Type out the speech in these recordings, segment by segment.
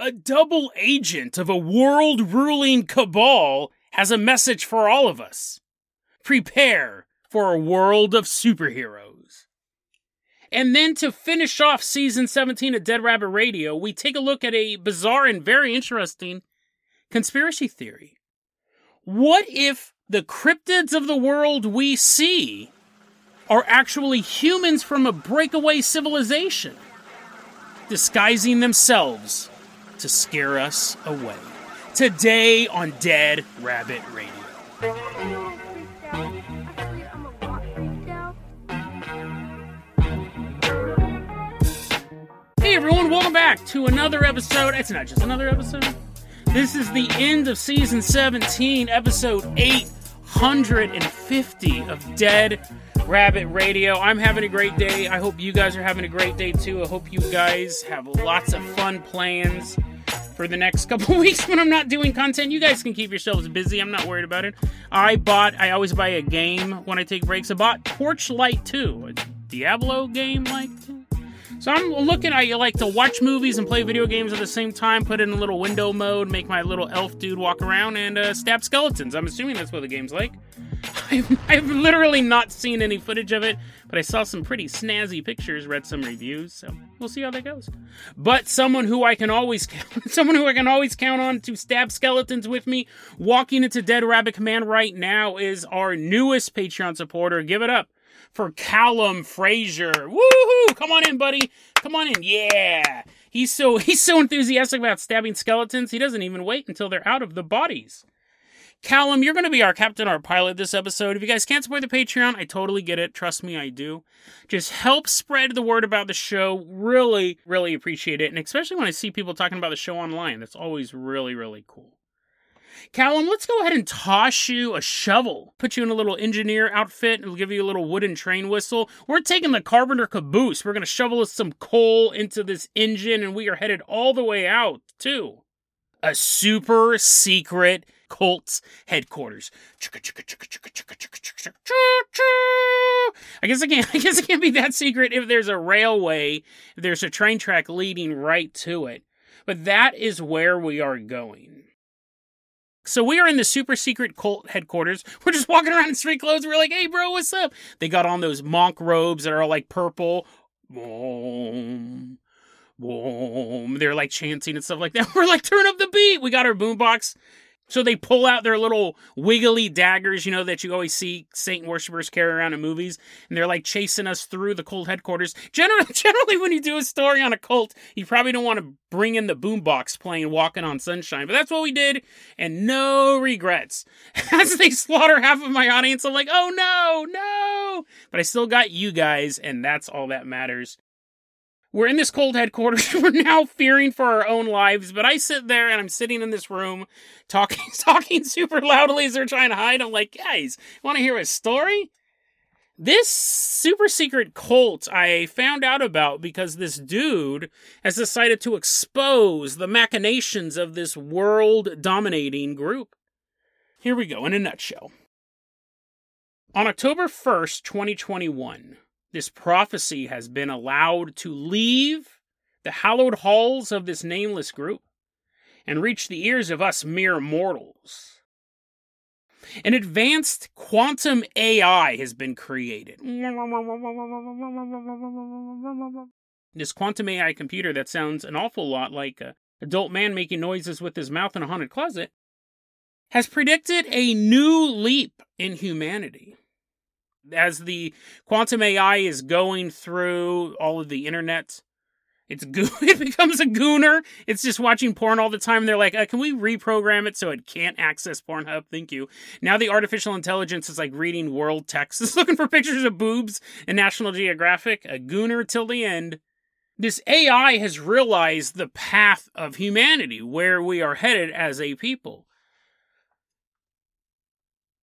A double agent of a world-ruling cabal has a message for all of us. Prepare for a world of superheroes. And then to finish off Season 17 of Dead Rabbit Radio, we take a look at a bizarre and very interesting conspiracy theory. What if the cryptids of the world we see are actually humans from a breakaway civilization, disguising themselves to scare us away? Today on Dead Rabbit Radio. Hey everyone, welcome back to another episode. It's not just another episode. This is the end of Season 17, Episode 850 of Dead Rabbit Radio. I'm having a great day. I hope you guys are having a great day too. I hope you guys have lots of fun plans for the next couple weeks when I'm not doing content. You guys can keep yourselves busy. I'm not worried about it. I always buy a game when I take breaks. I bought Torchlight 2, a Diablo game like that. So I like to watch movies and play video games at the same time, put in a little window mode, make my little elf dude walk around and stab skeletons. I'm assuming that's what the game's like. I've literally not seen any footage of it, but I saw some pretty snazzy pictures, read some reviews, so we'll see how that goes. But someone who I can always count on to stab skeletons with me, walking into Dead Rabbit Command right now is our newest Patreon supporter. Give it up for Callum Fraser. Woohoo! Come on in, buddy. Come on in. Yeah. He's so enthusiastic about stabbing skeletons, he doesn't even wait until they're out of the bodies. Callum, you're going to be our captain, our pilot this episode. If you guys can't support the Patreon, I totally get it. Trust me, I do. Just help spread the word about the show. Really, really appreciate it. And especially when I see people talking about the show online. That's always really, really cool. Callum, let's go ahead and toss you a shovel. Put you in a little engineer outfit. It'll give you a little wooden train whistle. We're taking the Carpenter Caboose. We're going to shovel some coal into this engine, and we are headed all the way out to a super secret cult's headquarters. I guess it can't be that secret if there's a railway, if there's a train track leading right to it. But that is where we are going. So we are in the super secret cult headquarters. We're just walking around in street clothes. We're like, hey, bro, what's up? They got on those monk robes that are like purple. Boom, boom. They're like chanting and stuff like that. We're like, turn up the beat. We got our boombox. So they pull out their little wiggly daggers, that you always see Satan worshipers carry around in movies. And they're like chasing us through the cult headquarters. Generally, when you do a story on a cult, you probably don't want to bring in the boombox playing Walking on Sunshine. But that's what we did. And no regrets. As they slaughter half of my audience, I'm like, oh no. But I still got you guys, and that's all that matters. We're in this cold headquarters. We're now fearing for our own lives, but I sit there and I'm sitting in this room talking super loudly as they're trying to hide. I'm like, guys, want to hear a story? This super secret cult I found out about because this dude has decided to expose the machinations of this world-dominating group. Here we go, in a nutshell. On October 1st, 2021... this prophecy has been allowed to leave the hallowed halls of this nameless group and reach the ears of us mere mortals. An advanced quantum AI has been created. This quantum AI computer that sounds an awful lot like an adult man making noises with his mouth in a haunted closet has predicted a new leap in humanity. As the quantum AI is going through all of the internet, it becomes a gooner. It's just watching porn all the time. And they're like, can we reprogram it so it can't access Pornhub? Thank you. Now the artificial intelligence is like reading world text. It's looking for pictures of boobs in National Geographic. A gooner till the end. This AI has realized the path of humanity, where we are headed as a people.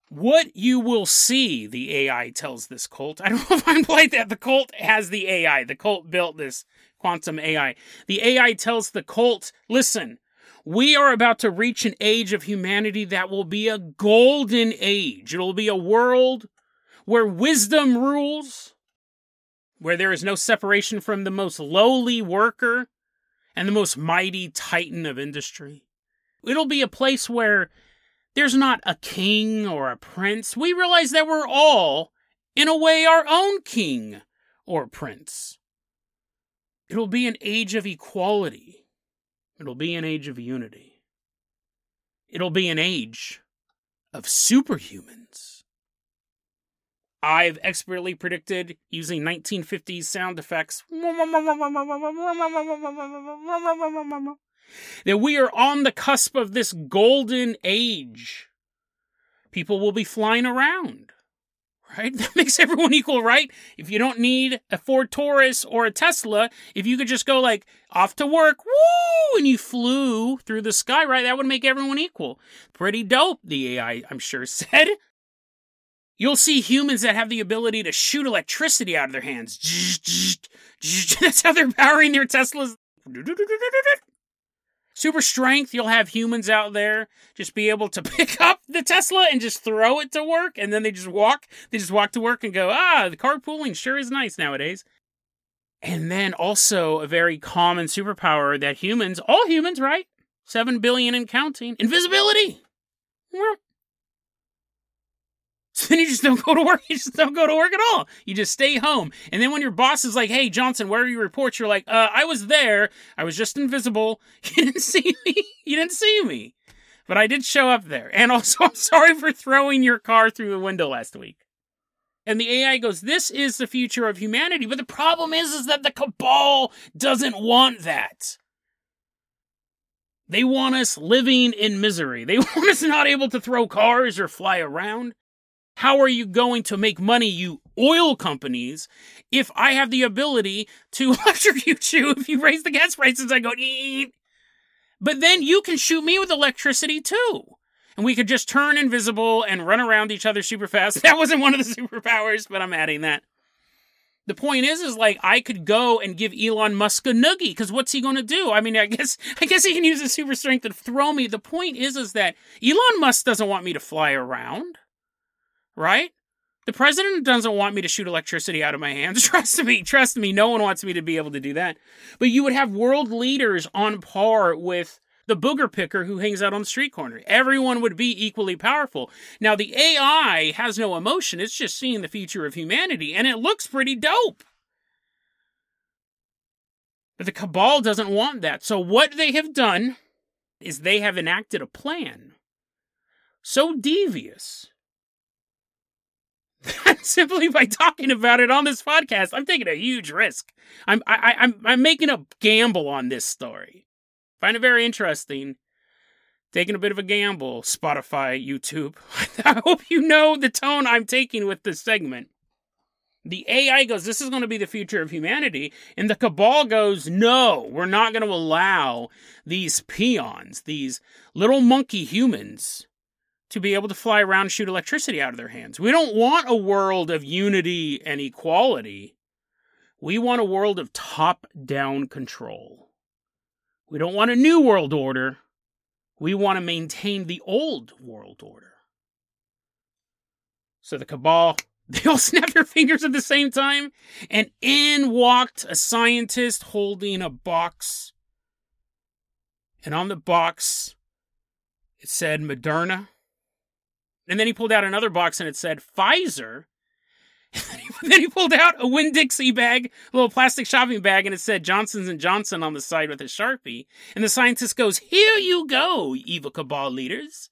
What you will see, the AI tells this cult. I don't know if I implied that. The cult has the AI. The cult built this quantum AI. The AI tells the cult, listen, we are about to reach an age of humanity that will be a golden age. It'll be a world where wisdom rules, where there is no separation from the most lowly worker and the most mighty titan of industry. It'll be a place where there's not a king or a prince. We realize that we're all, in a way, our own king or prince. It'll be an age of equality. It'll be an age of unity. It'll be an age of superhumans. I've expertly predicted using 1950s sound effects that we are on the cusp of this golden age. People will be flying around, right? That makes everyone equal, right? If you don't need a Ford Taurus or a Tesla, if you could just go like off to work, woo, and you flew through the sky, right? That would make everyone equal. Pretty dope, the AI, I'm sure, said. You'll see humans that have the ability to shoot electricity out of their hands. That's how they're powering their Teslas. Super strength, you'll have humans out there just be able to pick up the Tesla and just throw it to work. And then they just walk. They just walk to work and go, the carpooling sure is nice nowadays. And then also a very common superpower that humans, all humans, right? 7 billion and counting. Invisibility. Then you just don't go to work. You just don't go to work at all. You just stay home. And then when your boss is like, hey, Johnson, where are your reports? You're like, I was there. I was just invisible. You didn't see me. But I did show up there. And also, I'm sorry for throwing your car through the window last week. And the AI goes, this is the future of humanity. But the problem is that the cabal doesn't want that. They want us living in misery. They want us not able to throw cars or fly around. How are you going to make money, you oil companies, if I have the ability to electrocute you if you raise the gas prices? I go, eat. But then you can shoot me with electricity too. And we could just turn invisible and run around each other super fast. That wasn't one of the superpowers, but I'm adding that. The point is like, I could go and give Elon Musk a noogie, because what's he going to do? I mean, I guess he can use his super strength to throw me. The point is that Elon Musk doesn't want me to fly around. Right? The president doesn't want me to shoot electricity out of my hands. Trust me. No one wants me to be able to do that. But you would have world leaders on par with the booger picker who hangs out on the street corner. Everyone would be equally powerful. Now, the AI has no emotion. It's just seeing the future of humanity, and it looks pretty dope. But the cabal doesn't want that. So what they have done is they have enacted a plan so devious simply by talking about it on this podcast, I'm taking a huge risk. I'm making a gamble on this story. Find it very interesting. Taking a bit of a gamble, Spotify, YouTube. I hope you know the tone I'm taking with this segment. The AI goes, this is going to be the future of humanity. And the cabal goes, no, we're not going to allow these peons, these little monkey humans, to be able to fly around and shoot electricity out of their hands. We don't want a world of unity and equality. We want a world of top-down control. We don't want a new world order. We want to maintain the old world order. So the cabal, they all snapped their fingers at the same time, and in walked a scientist holding a box. And on the box, it said Moderna. And then he pulled out another box and it said Pfizer. And then he pulled out a Winn-Dixie bag, a little plastic shopping bag, and it said Johnson's and Johnson on the side with a Sharpie. And the scientist goes, here you go, evil cabal leaders.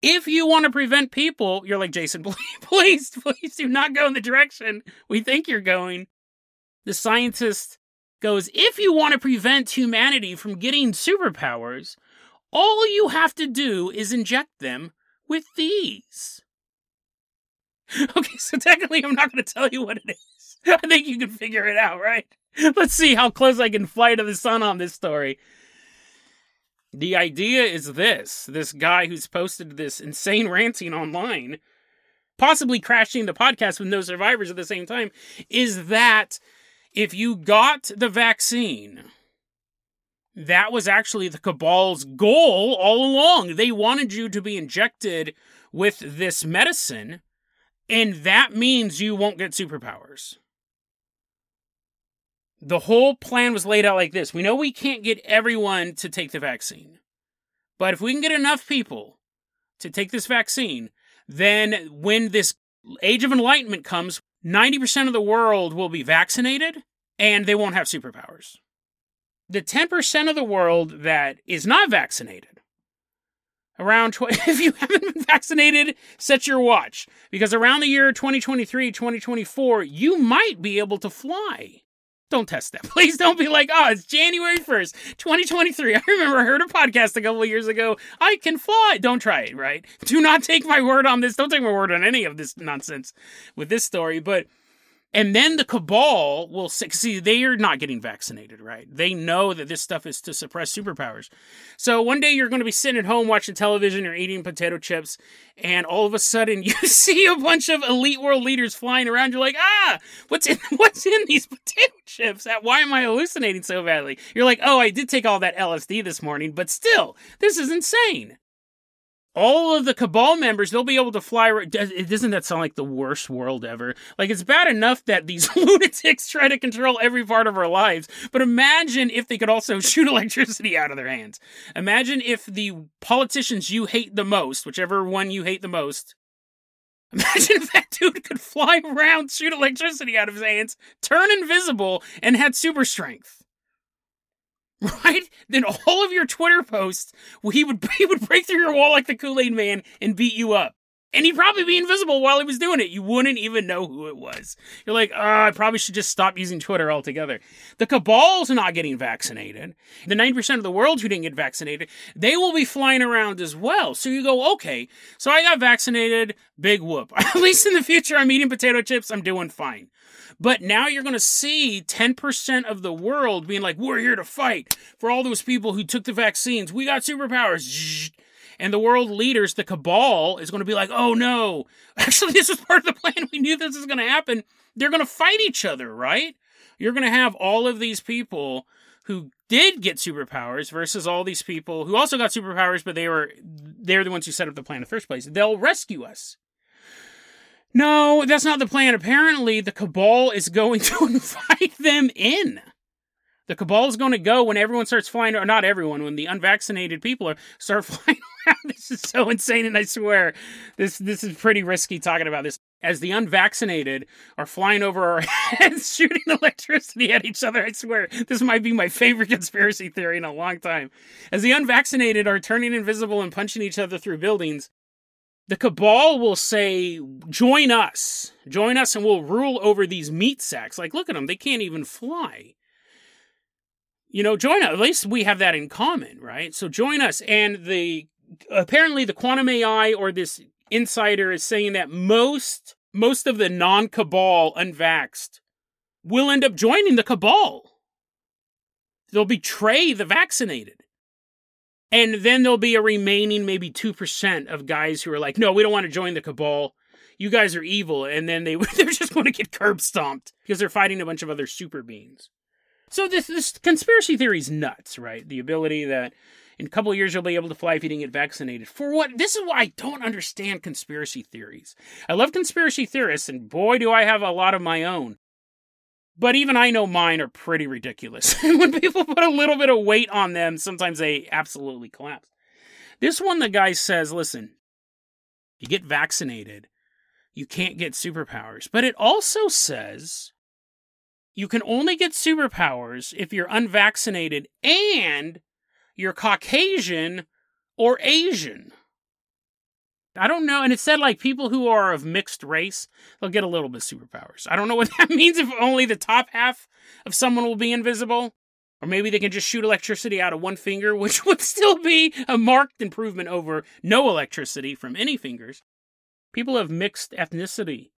If you want to prevent people, you're like, Jason, please do not go in the direction we think you're going. The scientist goes, if you want to prevent humanity from getting superpowers, all you have to do is inject them with these. Okay, so technically I'm not going to tell you what it is. I think you can figure it out, right? Let's see how close I can fly to the sun on this story. The idea is this. This guy who's posted this insane ranting online, possibly crashing the podcast with no survivors at the same time, is that if you got the vaccine, that was actually the cabal's goal all along. They wanted you to be injected with this medicine, and that means you won't get superpowers. The whole plan was laid out like this. We know we can't get everyone to take the vaccine, but if we can get enough people to take this vaccine, then when this Age of Enlightenment comes, 90% of the world will be vaccinated and they won't have superpowers. The 10% of the world that is not vaccinated, around if you haven't been vaccinated, set your watch, because around the year 2023, 2024, you might be able to fly. Don't test that. Please don't be like, oh, it's January 1st, 2023. I remember I heard a podcast a couple of years ago. I can fly. Don't try it, right? Do not take my word on this. Don't take my word on any of this nonsense with this story. But, and then the cabal will see, they are not getting vaccinated, right? They know that this stuff is to suppress superpowers. So one day you're going to be sitting at home watching television or eating potato chips, and all of a sudden you see a bunch of elite world leaders flying around. You're like, ah, what's in these potato chips? Why am I hallucinating so badly? You're like, oh, I did take all that LSD this morning, but still, this is insane. All of the cabal members, they'll be able to fly. Doesn't that sound like the worst world ever? Like, it's bad enough that these lunatics try to control every part of our lives, but imagine if they could also shoot electricity out of their hands. Imagine if the politicians you hate the most, whichever one you hate the most, imagine if that dude could fly around, shoot electricity out of his hands, turn invisible, and had super strength. Right? Then all of your Twitter posts, he would break through your wall like the Kool-Aid Man and beat you up. And he'd probably be invisible while he was doing it. You wouldn't even know who it was. You're like, oh, I probably should just stop using Twitter altogether. The cabal's not getting vaccinated. The 90% of the world who didn't get vaccinated, they will be flying around as well. So you go, okay, so I got vaccinated, big whoop. At least in the future, I'm eating potato chips, I'm doing fine. But now you're going to see 10% of the world being like, we're here to fight for all those people who took the vaccines. We got superpowers. And the world leaders, the cabal, is going to be like, oh no, actually this was part of the plan. We knew this was going to happen. They're going to fight each other, right? You're going to have all of these people who did get superpowers versus all these people who also got superpowers, but they're the ones who set up the plan in the first place. They'll rescue us. No, that's not the plan. Apparently, the cabal is going to invite them in. The cabal is going to go when everyone starts flying, or not everyone, when the unvaccinated people start flying around. This is so insane, and I swear, this is pretty risky talking about this. As the unvaccinated are flying over our heads, shooting electricity at each other, I swear, this might be my favorite conspiracy theory in a long time. As the unvaccinated are turning invisible and punching each other through buildings, the cabal will say, join us, and we'll rule over these meat sacks. Like, look at them, they can't even fly. You know, join us. At least we have that in common, right? So join us. And apparently the quantum AI or this insider is saying that most of the non-cabal unvaxxed will end up joining the cabal. They'll betray the vaccinated. And then there'll be a remaining maybe 2% of guys who are like, no, we don't want to join the cabal. You guys are evil. And then they're just going to get curb stomped because they're fighting a bunch of other super beings. So this conspiracy theory is nuts, right? The ability that in a couple of years you'll be able to fly if you didn't get vaccinated. For what? This is why I don't understand conspiracy theories. I love conspiracy theorists, and boy, do I have a lot of my own. But even I know mine are pretty ridiculous. When people put a little bit of weight on them, sometimes they absolutely collapse. This one, the guy says, listen, you get vaccinated, you can't get superpowers. But it also says you can only get superpowers if you're unvaccinated and you're Caucasian or Asian. I don't know. And it said, like, people who are of mixed race, they'll get a little bit of superpowers. I don't know what that means, if only the top half of someone will be invisible. Or maybe they can just shoot electricity out of one finger, which would still be a marked improvement over no electricity from any fingers. People of mixed ethnicity.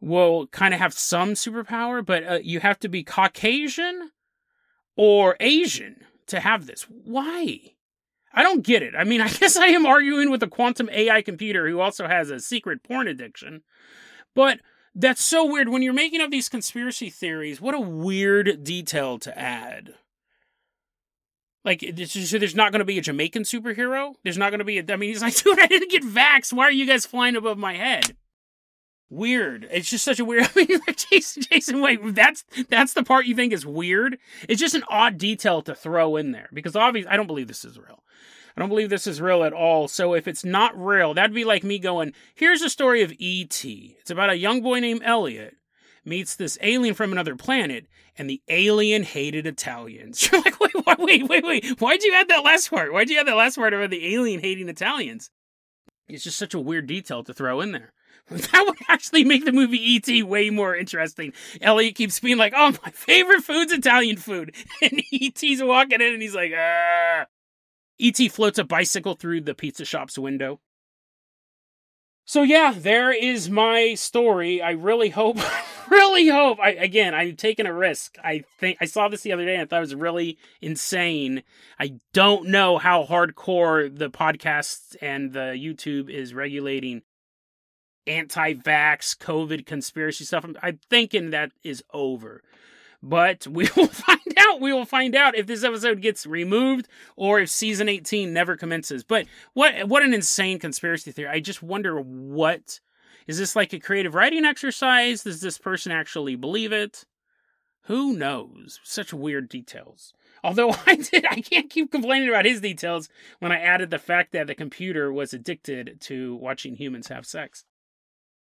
will kind of have some superpower, but you have to be Caucasian or Asian to have this. Why? I don't get it. I mean, I guess I am arguing with a quantum AI computer who also has a secret porn addiction. But that's so weird. When you're making up these conspiracy theories, what a weird detail to add. Like, so there's not going to be a Jamaican superhero? There's not going to be I mean, he's like, dude, I didn't get vaxxed. Why are you guys flying above my head? Weird. It's just such a weird... I mean, like, Jason, wait, that's the part you think is weird? It's just an odd detail to throw in there. Because obviously, I don't believe this is real. I don't believe this is real at all. So if it's not real, that'd be like me going, here's a story of E.T. It's about a young boy named Elliot meets this alien from another planet, and the alien hated Italians. You're like, wait. Why'd you add that last part? Why'd you add that last part about the alien hating Italians? It's just such a weird detail to throw in there. That would actually make the movie E.T. way more interesting. Elliot keeps being like, oh, my favorite food's Italian food. And E.T.'s walking in, and he's like, ah. E.T. floats a bicycle through the pizza shop's window. So yeah, there is my story. I really hope. Again, I'm taking a risk. I think I saw this the other day and I thought it was really insane. I don't know how hardcore the podcast and the YouTube is regulating anti-vax, COVID conspiracy stuff. I'm thinking that is over. But we will find out. We will find out if this episode gets removed or if season 18 never commences. But what an insane conspiracy theory. I just wonder, what is this, like a creative writing exercise? Does this person actually believe it? Who knows? Such weird details. Although I can't keep complaining about his details when I added the fact that the computer was addicted to watching humans have sex.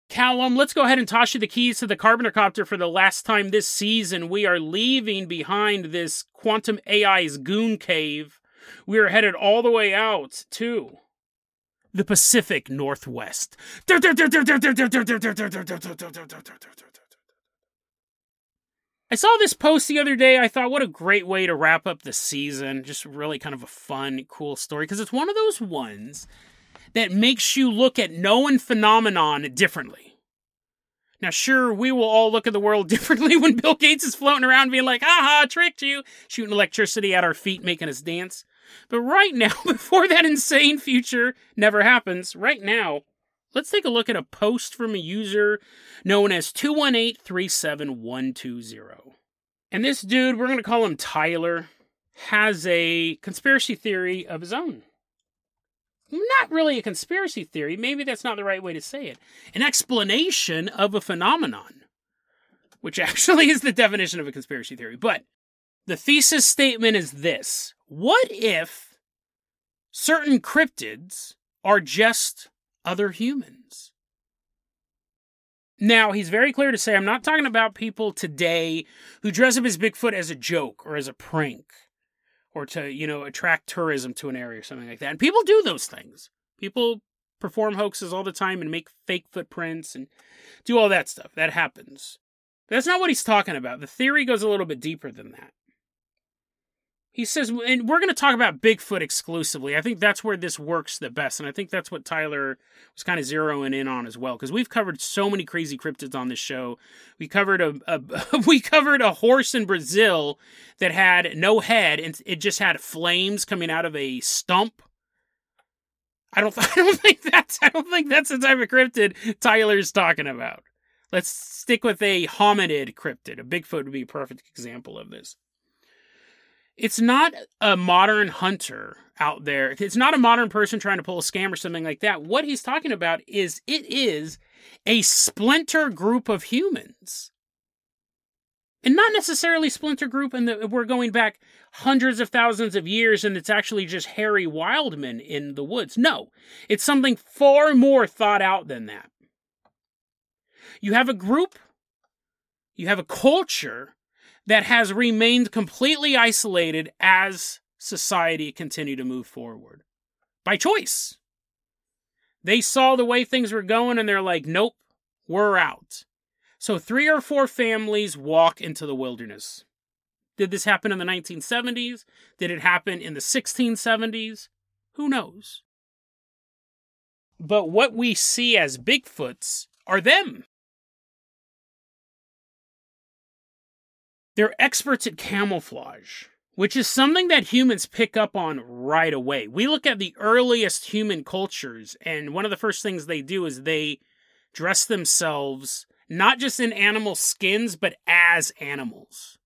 Callum, let's go ahead and toss you the keys to the Carbonicopter for the last time this season. We are leaving behind this quantum AI's goon cave. We are headed all the way out to the Pacific Northwest. I saw this post the other day. I thought, what a great way to wrap up the season. Just really kind of a fun, cool story, because it's one of those ones that makes you look at known phenomenon differently. Now, sure, we will all look at the world differently when Bill Gates is floating around being like, aha, tricked you, shooting electricity at our feet, making us dance. But right now, before that insane future never happens, right now, let's take a look at a post from a user known as 218-37120. And this dude, we're going to call him Tyler, has a conspiracy theory of his own. Not really a conspiracy theory. Maybe that's not the right way to say it. An explanation of a phenomenon, which actually is the definition of a conspiracy theory. But the thesis statement is this. What if certain cryptids are just other humans? Now, he's very clear to say, I'm not talking about people today who dress up as Bigfoot as a joke or as a prank, or to, you know, attract tourism to an area or something like that. And people do those things. People perform hoaxes all the time and make fake footprints and do all that stuff. That happens. But that's not what he's talking about. The theory goes a little bit deeper than that. He says, and we're going to talk about Bigfoot exclusively. I think that's where this works the best. And I think that's what Tyler was kind of zeroing in on as well, because we've covered so many crazy cryptids on this show. We covered a horse in Brazil that had no head, and it just had flames coming out of a stump. I don't think that's the type of cryptid Tyler's talking about. Let's stick with a hominid cryptid. A Bigfoot would be a perfect example of this. It's not a modern hunter out there. It's not a modern person trying to pull a scam or something like that. What he's talking about is it is a splinter group of humans. And not necessarily splinter group in that we're going back hundreds of thousands of years and it's actually just hairy wild men in the woods. No, it's something far more thought out than that. You have a group, you have a culture that has remained completely isolated as society continued to move forward. By choice. They saw the way things were going and they're like, nope, we're out. So 3 or 4 families walk into the wilderness. Did this happen in the 1970s? Did it happen in the 1670s? Who knows? But what we see as Bigfoots are them. They're experts at camouflage, which is something that humans pick up on right away. We look at the earliest human cultures, and one of the first things they do is they dress themselves not just in animal skins, but as animals.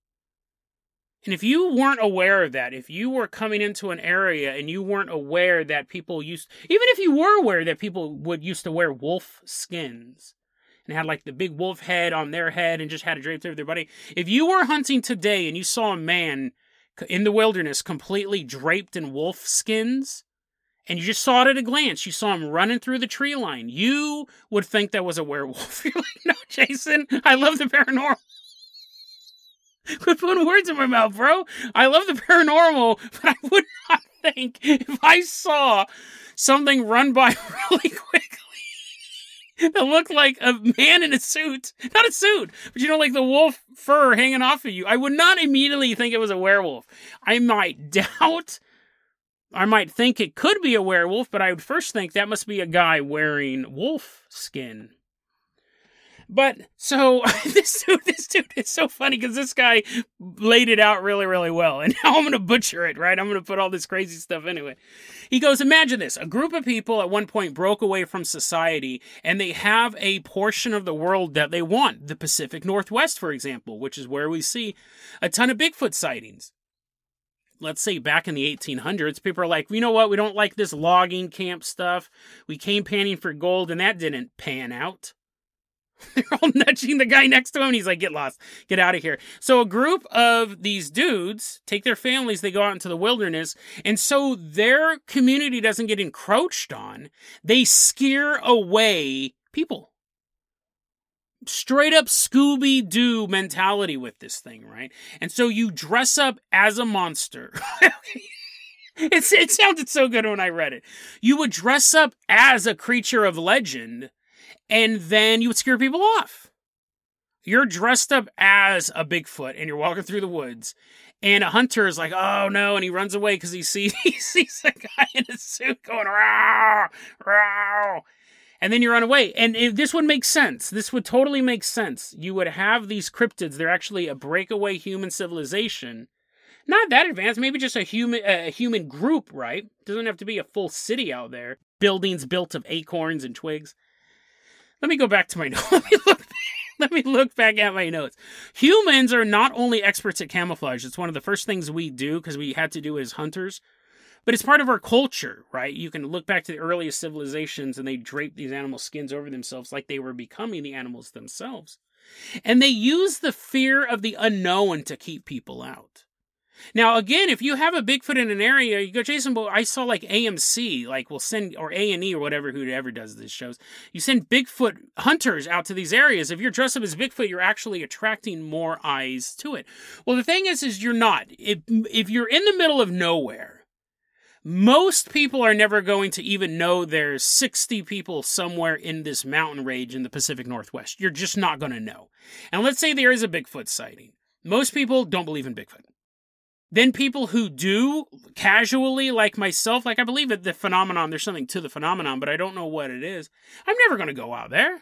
And if you weren't aware of that, if you were coming into an area and you weren't aware that people used... Even if you were aware that people used to wear wolf skins and had like the big wolf head on their head and just had it draped over their body. If you were hunting today and you saw a man in the wilderness completely draped in wolf skins and you just saw it at a glance, you saw him running through the tree line, you would think that was a werewolf. You're like, no, Jason, I love the paranormal. Quit putting words in my mouth, bro. I love the paranormal, but I would not think if I saw something run by really quickly that looked like a man in a suit. Not a suit, but you know, like the wolf fur hanging off of you. I would not immediately think it was a werewolf. I might think it could be a werewolf, but I would first think that must be a guy wearing wolf skin. But, so, this dude is so funny because this guy laid it out really, really well. And now I'm going to butcher it, right? I'm going to put all this crazy stuff into it. He goes, imagine this. A group of people at one point broke away from society, and they have a portion of the world that they want. The Pacific Northwest, for example, which is where we see a ton of Bigfoot sightings. Let's say back in the 1800s, people are like, you know what? We don't like this logging camp stuff. We came panning for gold, and that didn't pan out. They're all nudging the guy next to him, and he's like, get lost. Get out of here. So a group of these dudes take their families, they go out into the wilderness, and so their community doesn't get encroached on. They scare away people. Straight up Scooby-Doo mentality with this thing, right? And so you dress up as a monster. It sounded so good when I read it. You would dress up as a creature of legend, and then you would scare people off. You're dressed up as a Bigfoot, and you're walking through the woods. And a hunter is like, oh, no, and he runs away because he sees a guy in a suit going, rawr, rawr. And then you run away. And this would make sense. This would totally make sense. You would have these cryptids. They're actually a breakaway human civilization. Not that advanced, maybe just a human group, right? Doesn't have to be a full city out there. Buildings built of acorns and twigs. Let me go back to my notes. Let me look back at my notes. Humans are not only experts at camouflage. It's one of the first things we do because we had to do as hunters. But it's part of our culture, right? You can look back to the earliest civilizations and they draped these animal skins over themselves like they were becoming the animals themselves. And they use the fear of the unknown to keep people out. Now, again, if you have a Bigfoot in an area, you go, Jason, but I saw like AMC, like we'll send, or A&E or whatever, whoever does these shows. You send Bigfoot hunters out to these areas. If you're dressed up as Bigfoot, you're actually attracting more eyes to it. Well, the thing is you're not. If you're in the middle of nowhere, most people are never going to even know there's 60 people somewhere in this mountain range in the Pacific Northwest. You're just not going to know. And let's say there is a Bigfoot sighting. Most people don't believe in Bigfoot. Then people who do casually, like myself, like I believe that the phenomenon, there's something to the phenomenon, but I don't know what it is. I'm never going to go out there.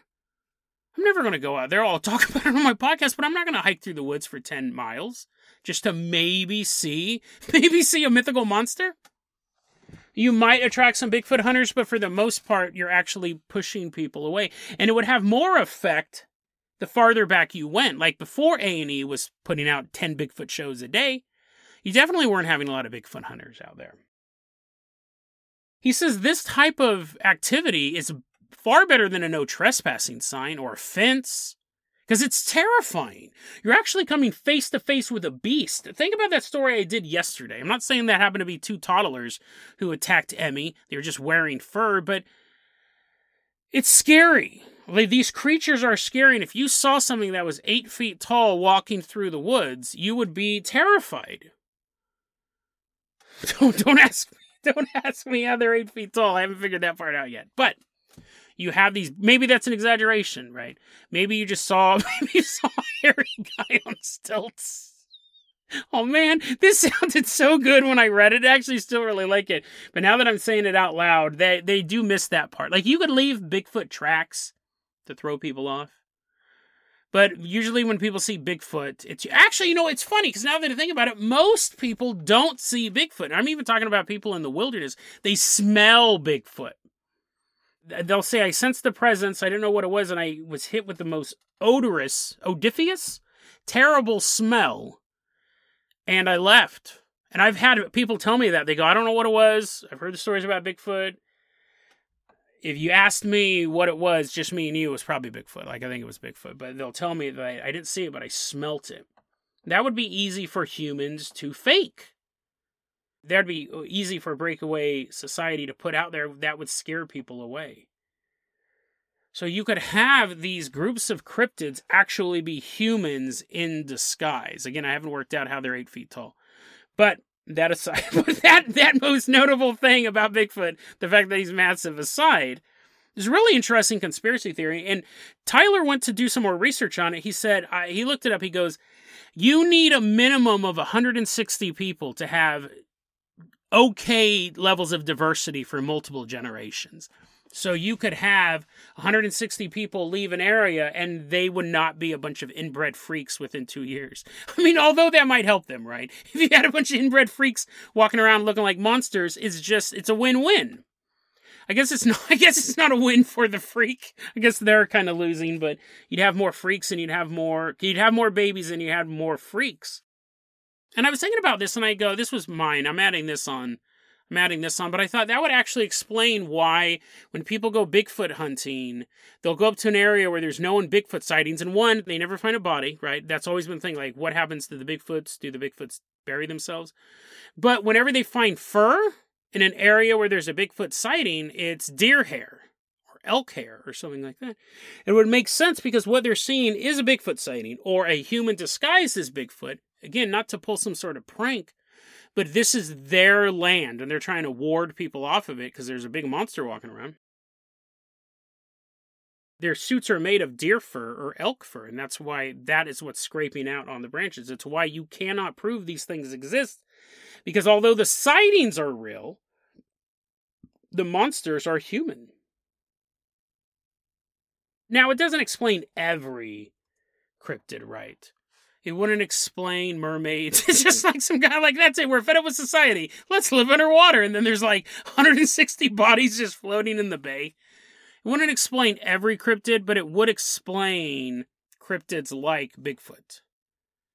I'll talk about it on my podcast, but I'm not going to hike through the woods for 10 miles just to maybe see a mythical monster. You might attract some Bigfoot hunters, but for the most part, you're actually pushing people away. And it would have more effect the farther back you went. Like before A&E was putting out 10 Bigfoot shows a day, you definitely weren't having a lot of Bigfoot hunters out there. He says this type of activity is far better than a no trespassing sign or a fence because it's terrifying. You're actually coming face to face with a beast. Think about that story I did yesterday. I'm not saying that happened to be two toddlers who attacked Emmy. They were just wearing fur, but it's scary. These creatures are scary, and if you saw something that was 8 feet tall walking through the woods, you would be terrified. Don't ask me how they're 8 feet tall. I haven't figured that part out yet. But you have these. Maybe that's an exaggeration, right? Maybe you saw a hairy guy on stilts. Oh man, this sounded so good when I read it. I actually still really like it. But now that I'm saying it out loud, they do miss that part. Like you could leave Bigfoot tracks to throw people off. But usually when people see Bigfoot, it's... Actually, you know, it's funny, because now that I think about it, most people don't see Bigfoot. And I'm even talking about people in the wilderness. They smell Bigfoot. They'll say, I sensed the presence, I didn't know what it was, and I was hit with the most odiferous, terrible smell. And I left. And I've had people tell me that. They go, I don't know what it was. I've heard the stories about Bigfoot. If you asked me what it was, just me and you, it was probably Bigfoot. Like, I think it was Bigfoot. But they'll tell me that I didn't see it, but I smelt it. That would be easy for humans to fake. That would be easy for breakaway society to put out there. That would scare people away. So you could have these groups of cryptids actually be humans in disguise. Again, I haven't worked out how they're 8 feet tall. But that aside, that most notable thing about Bigfoot, the fact that he's massive aside, is a really interesting conspiracy theory. And Tyler went to do some more research on it. He said, he looked it up. He goes, you need a minimum of 160 people to have okay levels of diversity for multiple generations. So you could have 160 people leave an area and they would not be a bunch of inbred freaks within 2 years. I mean, although that might help them, right? If you had a bunch of inbred freaks walking around looking like monsters, it's a win-win. I guess it's not a win for the freak. I guess they're kind of losing, but you'd have more freaks and you'd have more babies and you had more freaks. And I was thinking about this and I go, this was mine. I'm adding this on, but I thought that would actually explain why when people go Bigfoot hunting, they'll go up to an area where there's known Bigfoot sightings, and one, they never find a body, right? That's always been the thing, like, what happens to the Bigfoots? Do the Bigfoots bury themselves? But whenever they find fur in an area where there's a Bigfoot sighting, it's deer hair or elk hair or something like that. It would make sense because what they're seeing is a Bigfoot sighting or a human disguised as Bigfoot. Again, not to pull some sort of prank, but this is their land, and they're trying to ward people off of it because there's a big monster walking around. Their suits are made of deer fur or elk fur, and that's why that is what's scraping out on the branches. It's why you cannot prove these things exist, because although the sightings are real, the monsters are human. Now, it doesn't explain every cryptid, right? It wouldn't explain mermaids. It's just like some guy like, that's it, we're fed up with society. Let's live underwater. And then there's like 160 bodies just floating in the bay. It wouldn't explain every cryptid, but it would explain cryptids like Bigfoot.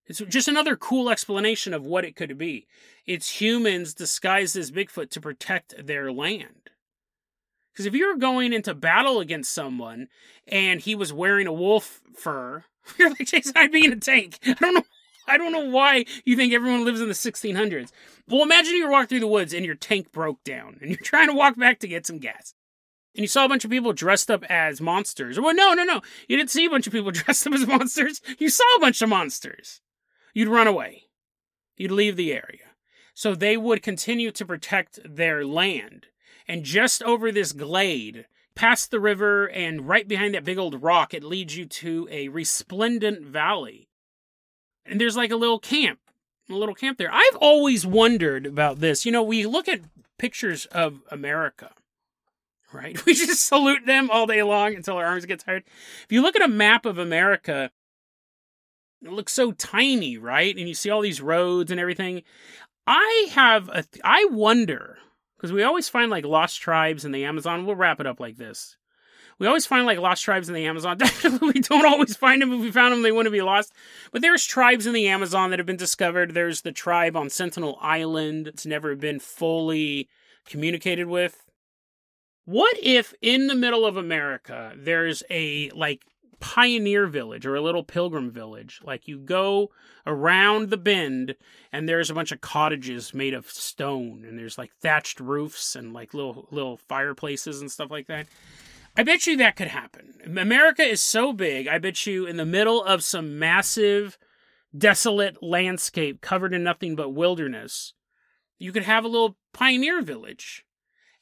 It's just another cool explanation of what it could be. It's humans disguised as Bigfoot to protect their land. Because if you were going into battle against someone and he was wearing a wolf fur, you're like, Jason, I'd be in a tank. I don't know why you think everyone lives in the 1600s. Well, imagine you were walking through the woods and your tank broke down and you're trying to walk back to get some gas. And you saw a bunch of people dressed up as monsters. Well, no. You didn't see a bunch of people dressed up as monsters. You saw a bunch of monsters. You'd run away. You'd leave the area. So they would continue to protect their land. And just over this glade, past the river and right behind that big old rock, it leads you to a resplendent valley. And there's like a little camp there. I've always wondered about this. You know, we look at pictures of America, right? We just salute them all day long until our arms get tired. If you look at a map of America, it looks so tiny, right? And you see all these roads and everything. I wonder... Because we always find, like, lost tribes in the Amazon. We'll wrap it up like this. We always find, like, lost tribes in the Amazon. We don't always find them. If we found them, they wouldn't be lost. But there's tribes in the Amazon that have been discovered. There's the tribe on Sentinel Island. It's never been fully communicated with. What if in the middle of America, there's a, like, pioneer village or a little pilgrim village? Like, you go around the bend and there's a bunch of cottages made of stone and there's like thatched roofs and like little fireplaces and stuff like that. I bet you that could happen. America is so big. I bet you in the middle of some massive desolate landscape covered in nothing but wilderness, you could have a little pioneer village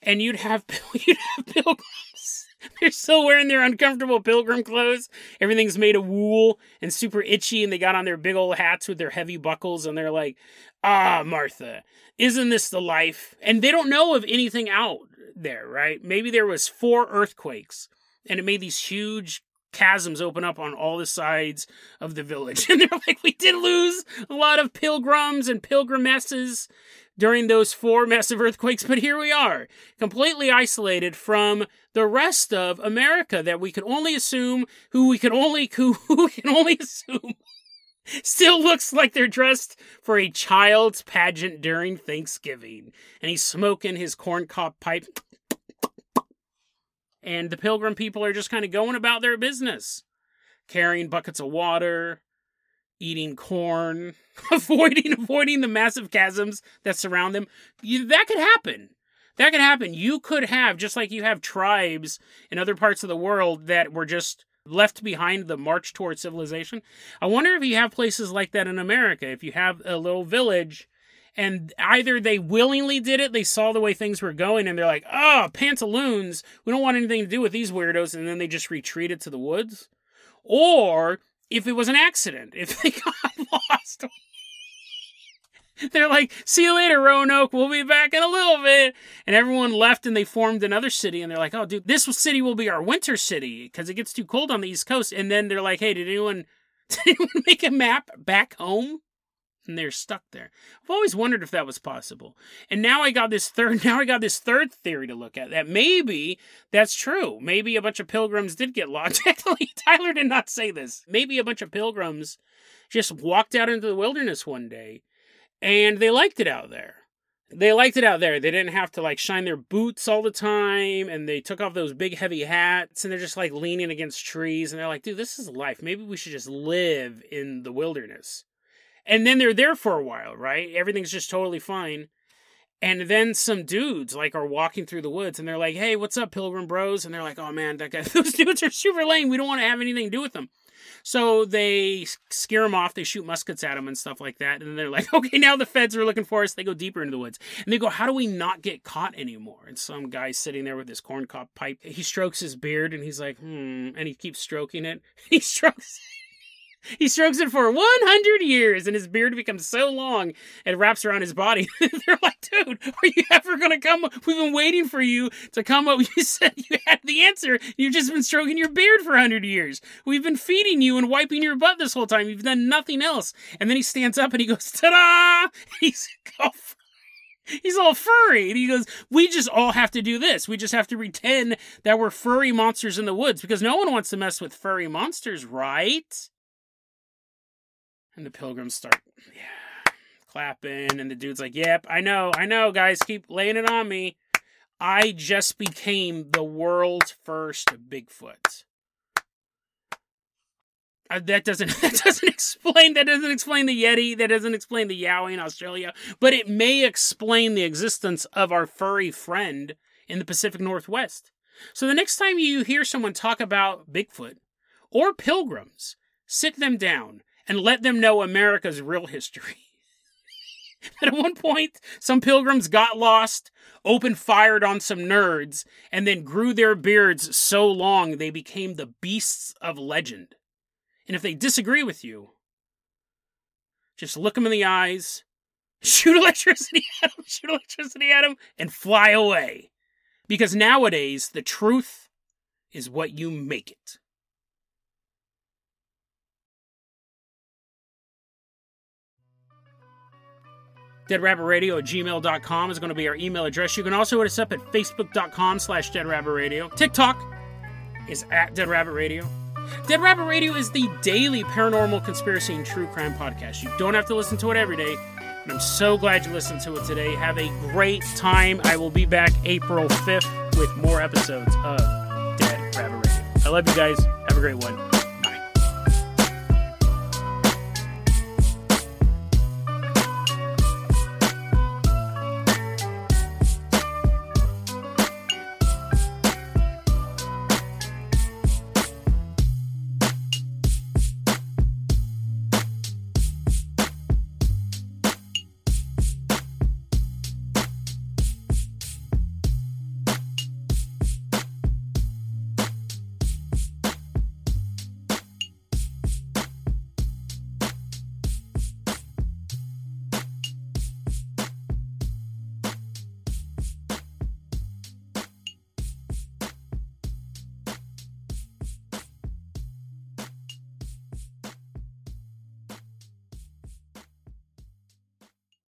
and you'd have pilgrims. They're still wearing their uncomfortable pilgrim clothes. Everything's made of wool and super itchy, and they got on their big old hats with their heavy buckles, and they're like, ah, Martha, isn't this the life? And they don't know of anything out there, right? Maybe there was 4 earthquakes, and it made these huge chasms open up on all the sides of the village. And they're like, we did lose a lot of pilgrims and pilgrimesses during those 4 massive earthquakes, but here we are, completely isolated from the rest of America that we could only assume, who we can only assume still looks like they're dressed for a child's pageant during Thanksgiving. And he's smoking his corncob pipe. And the pilgrim people are just kind of going about their business, carrying buckets of water, eating corn, avoiding the massive chasms that surround them. That could happen. That could happen. You could have, just like you have tribes in other parts of the world that were just left behind the march towards civilization. I wonder if you have places like that in America, if you have a little village and either they willingly did it, they saw the way things were going and they're like, oh, pantaloons, we don't want anything to do with these weirdos, and then they just retreated to the woods. Or if it was an accident, if they got lost. They're like, see you later, Roanoke. We'll be back in a little bit. And everyone left and they formed another city. And they're like, oh, dude, this city will be our winter city because it gets too cold on the East Coast. And then they're like, hey, did anyone make a map back home? And they're stuck there. I've always wondered if that was possible. And now I got this third theory to look at, that maybe that's true. Maybe a bunch of pilgrims did get lost. Actually, Tyler did not say this. Maybe a bunch of pilgrims just walked out into the wilderness one day. And they liked it out there. They didn't have to, like, shine their boots all the time. And they took off those big, heavy hats. And they're just, like, leaning against trees. And they're like, dude, this is life. Maybe we should just live in the wilderness. And then they're there for a while, right? Everything's just totally fine. And then some dudes, like, are walking through the woods. And they're like, hey, what's up, Pilgrim Bros? And they're like, oh, man, those dudes are super lame. We don't want to have anything to do with them. So they scare them off, they shoot muskets at them and stuff like that, and then they're like, okay, now the feds are looking for us, they go deeper into the woods, and they go, how do we not get caught anymore? And some guy's sitting there with his corncob pipe, he strokes his beard, and he's like, and he keeps stroking it, he strokes it for 100 years, and his beard becomes so long, it wraps around his body. They're like, dude, are you ever going to come up? We've been waiting for you to come up. You said you had the answer. You've just been stroking your beard for 100 years. We've been feeding you and wiping your butt this whole time. You've done nothing else. And then he stands up and he goes, ta-da! He's all furry. And he goes, we just all have to do this. We just have to pretend that we're furry monsters in the woods, because no one wants to mess with furry monsters, right? And the pilgrims start clapping, and the dude's like, yep, I know, guys, keep laying it on me. I just became the world's first Bigfoot. That doesn't explain the Yeti, that doesn't explain the Yowie in Australia, but it may explain the existence of our furry friend in the Pacific Northwest. So the next time you hear someone talk about Bigfoot or pilgrims, sit them down and let them know America's real history. At one point, some pilgrims got lost, opened fire on some nerds, and then grew their beards so long they became the beasts of legend. And if they disagree with you, just look them in the eyes, shoot electricity at them, and fly away. Because nowadays, the truth is what you make it. DeadRabbitRadio@gmail.com is going to be our email address. You can also hit us up at Facebook.com/DeadRabbitRadio. TikTok is @DeadRabbitRadio. Dead Rabbit Radio is the daily paranormal, conspiracy, and true crime podcast. You don't have to listen to it every day, but I'm so glad you listened to it today. Have a great time. I will be back April 5th with more episodes of Dead Rabbit Radio. I love you guys. Have a great one.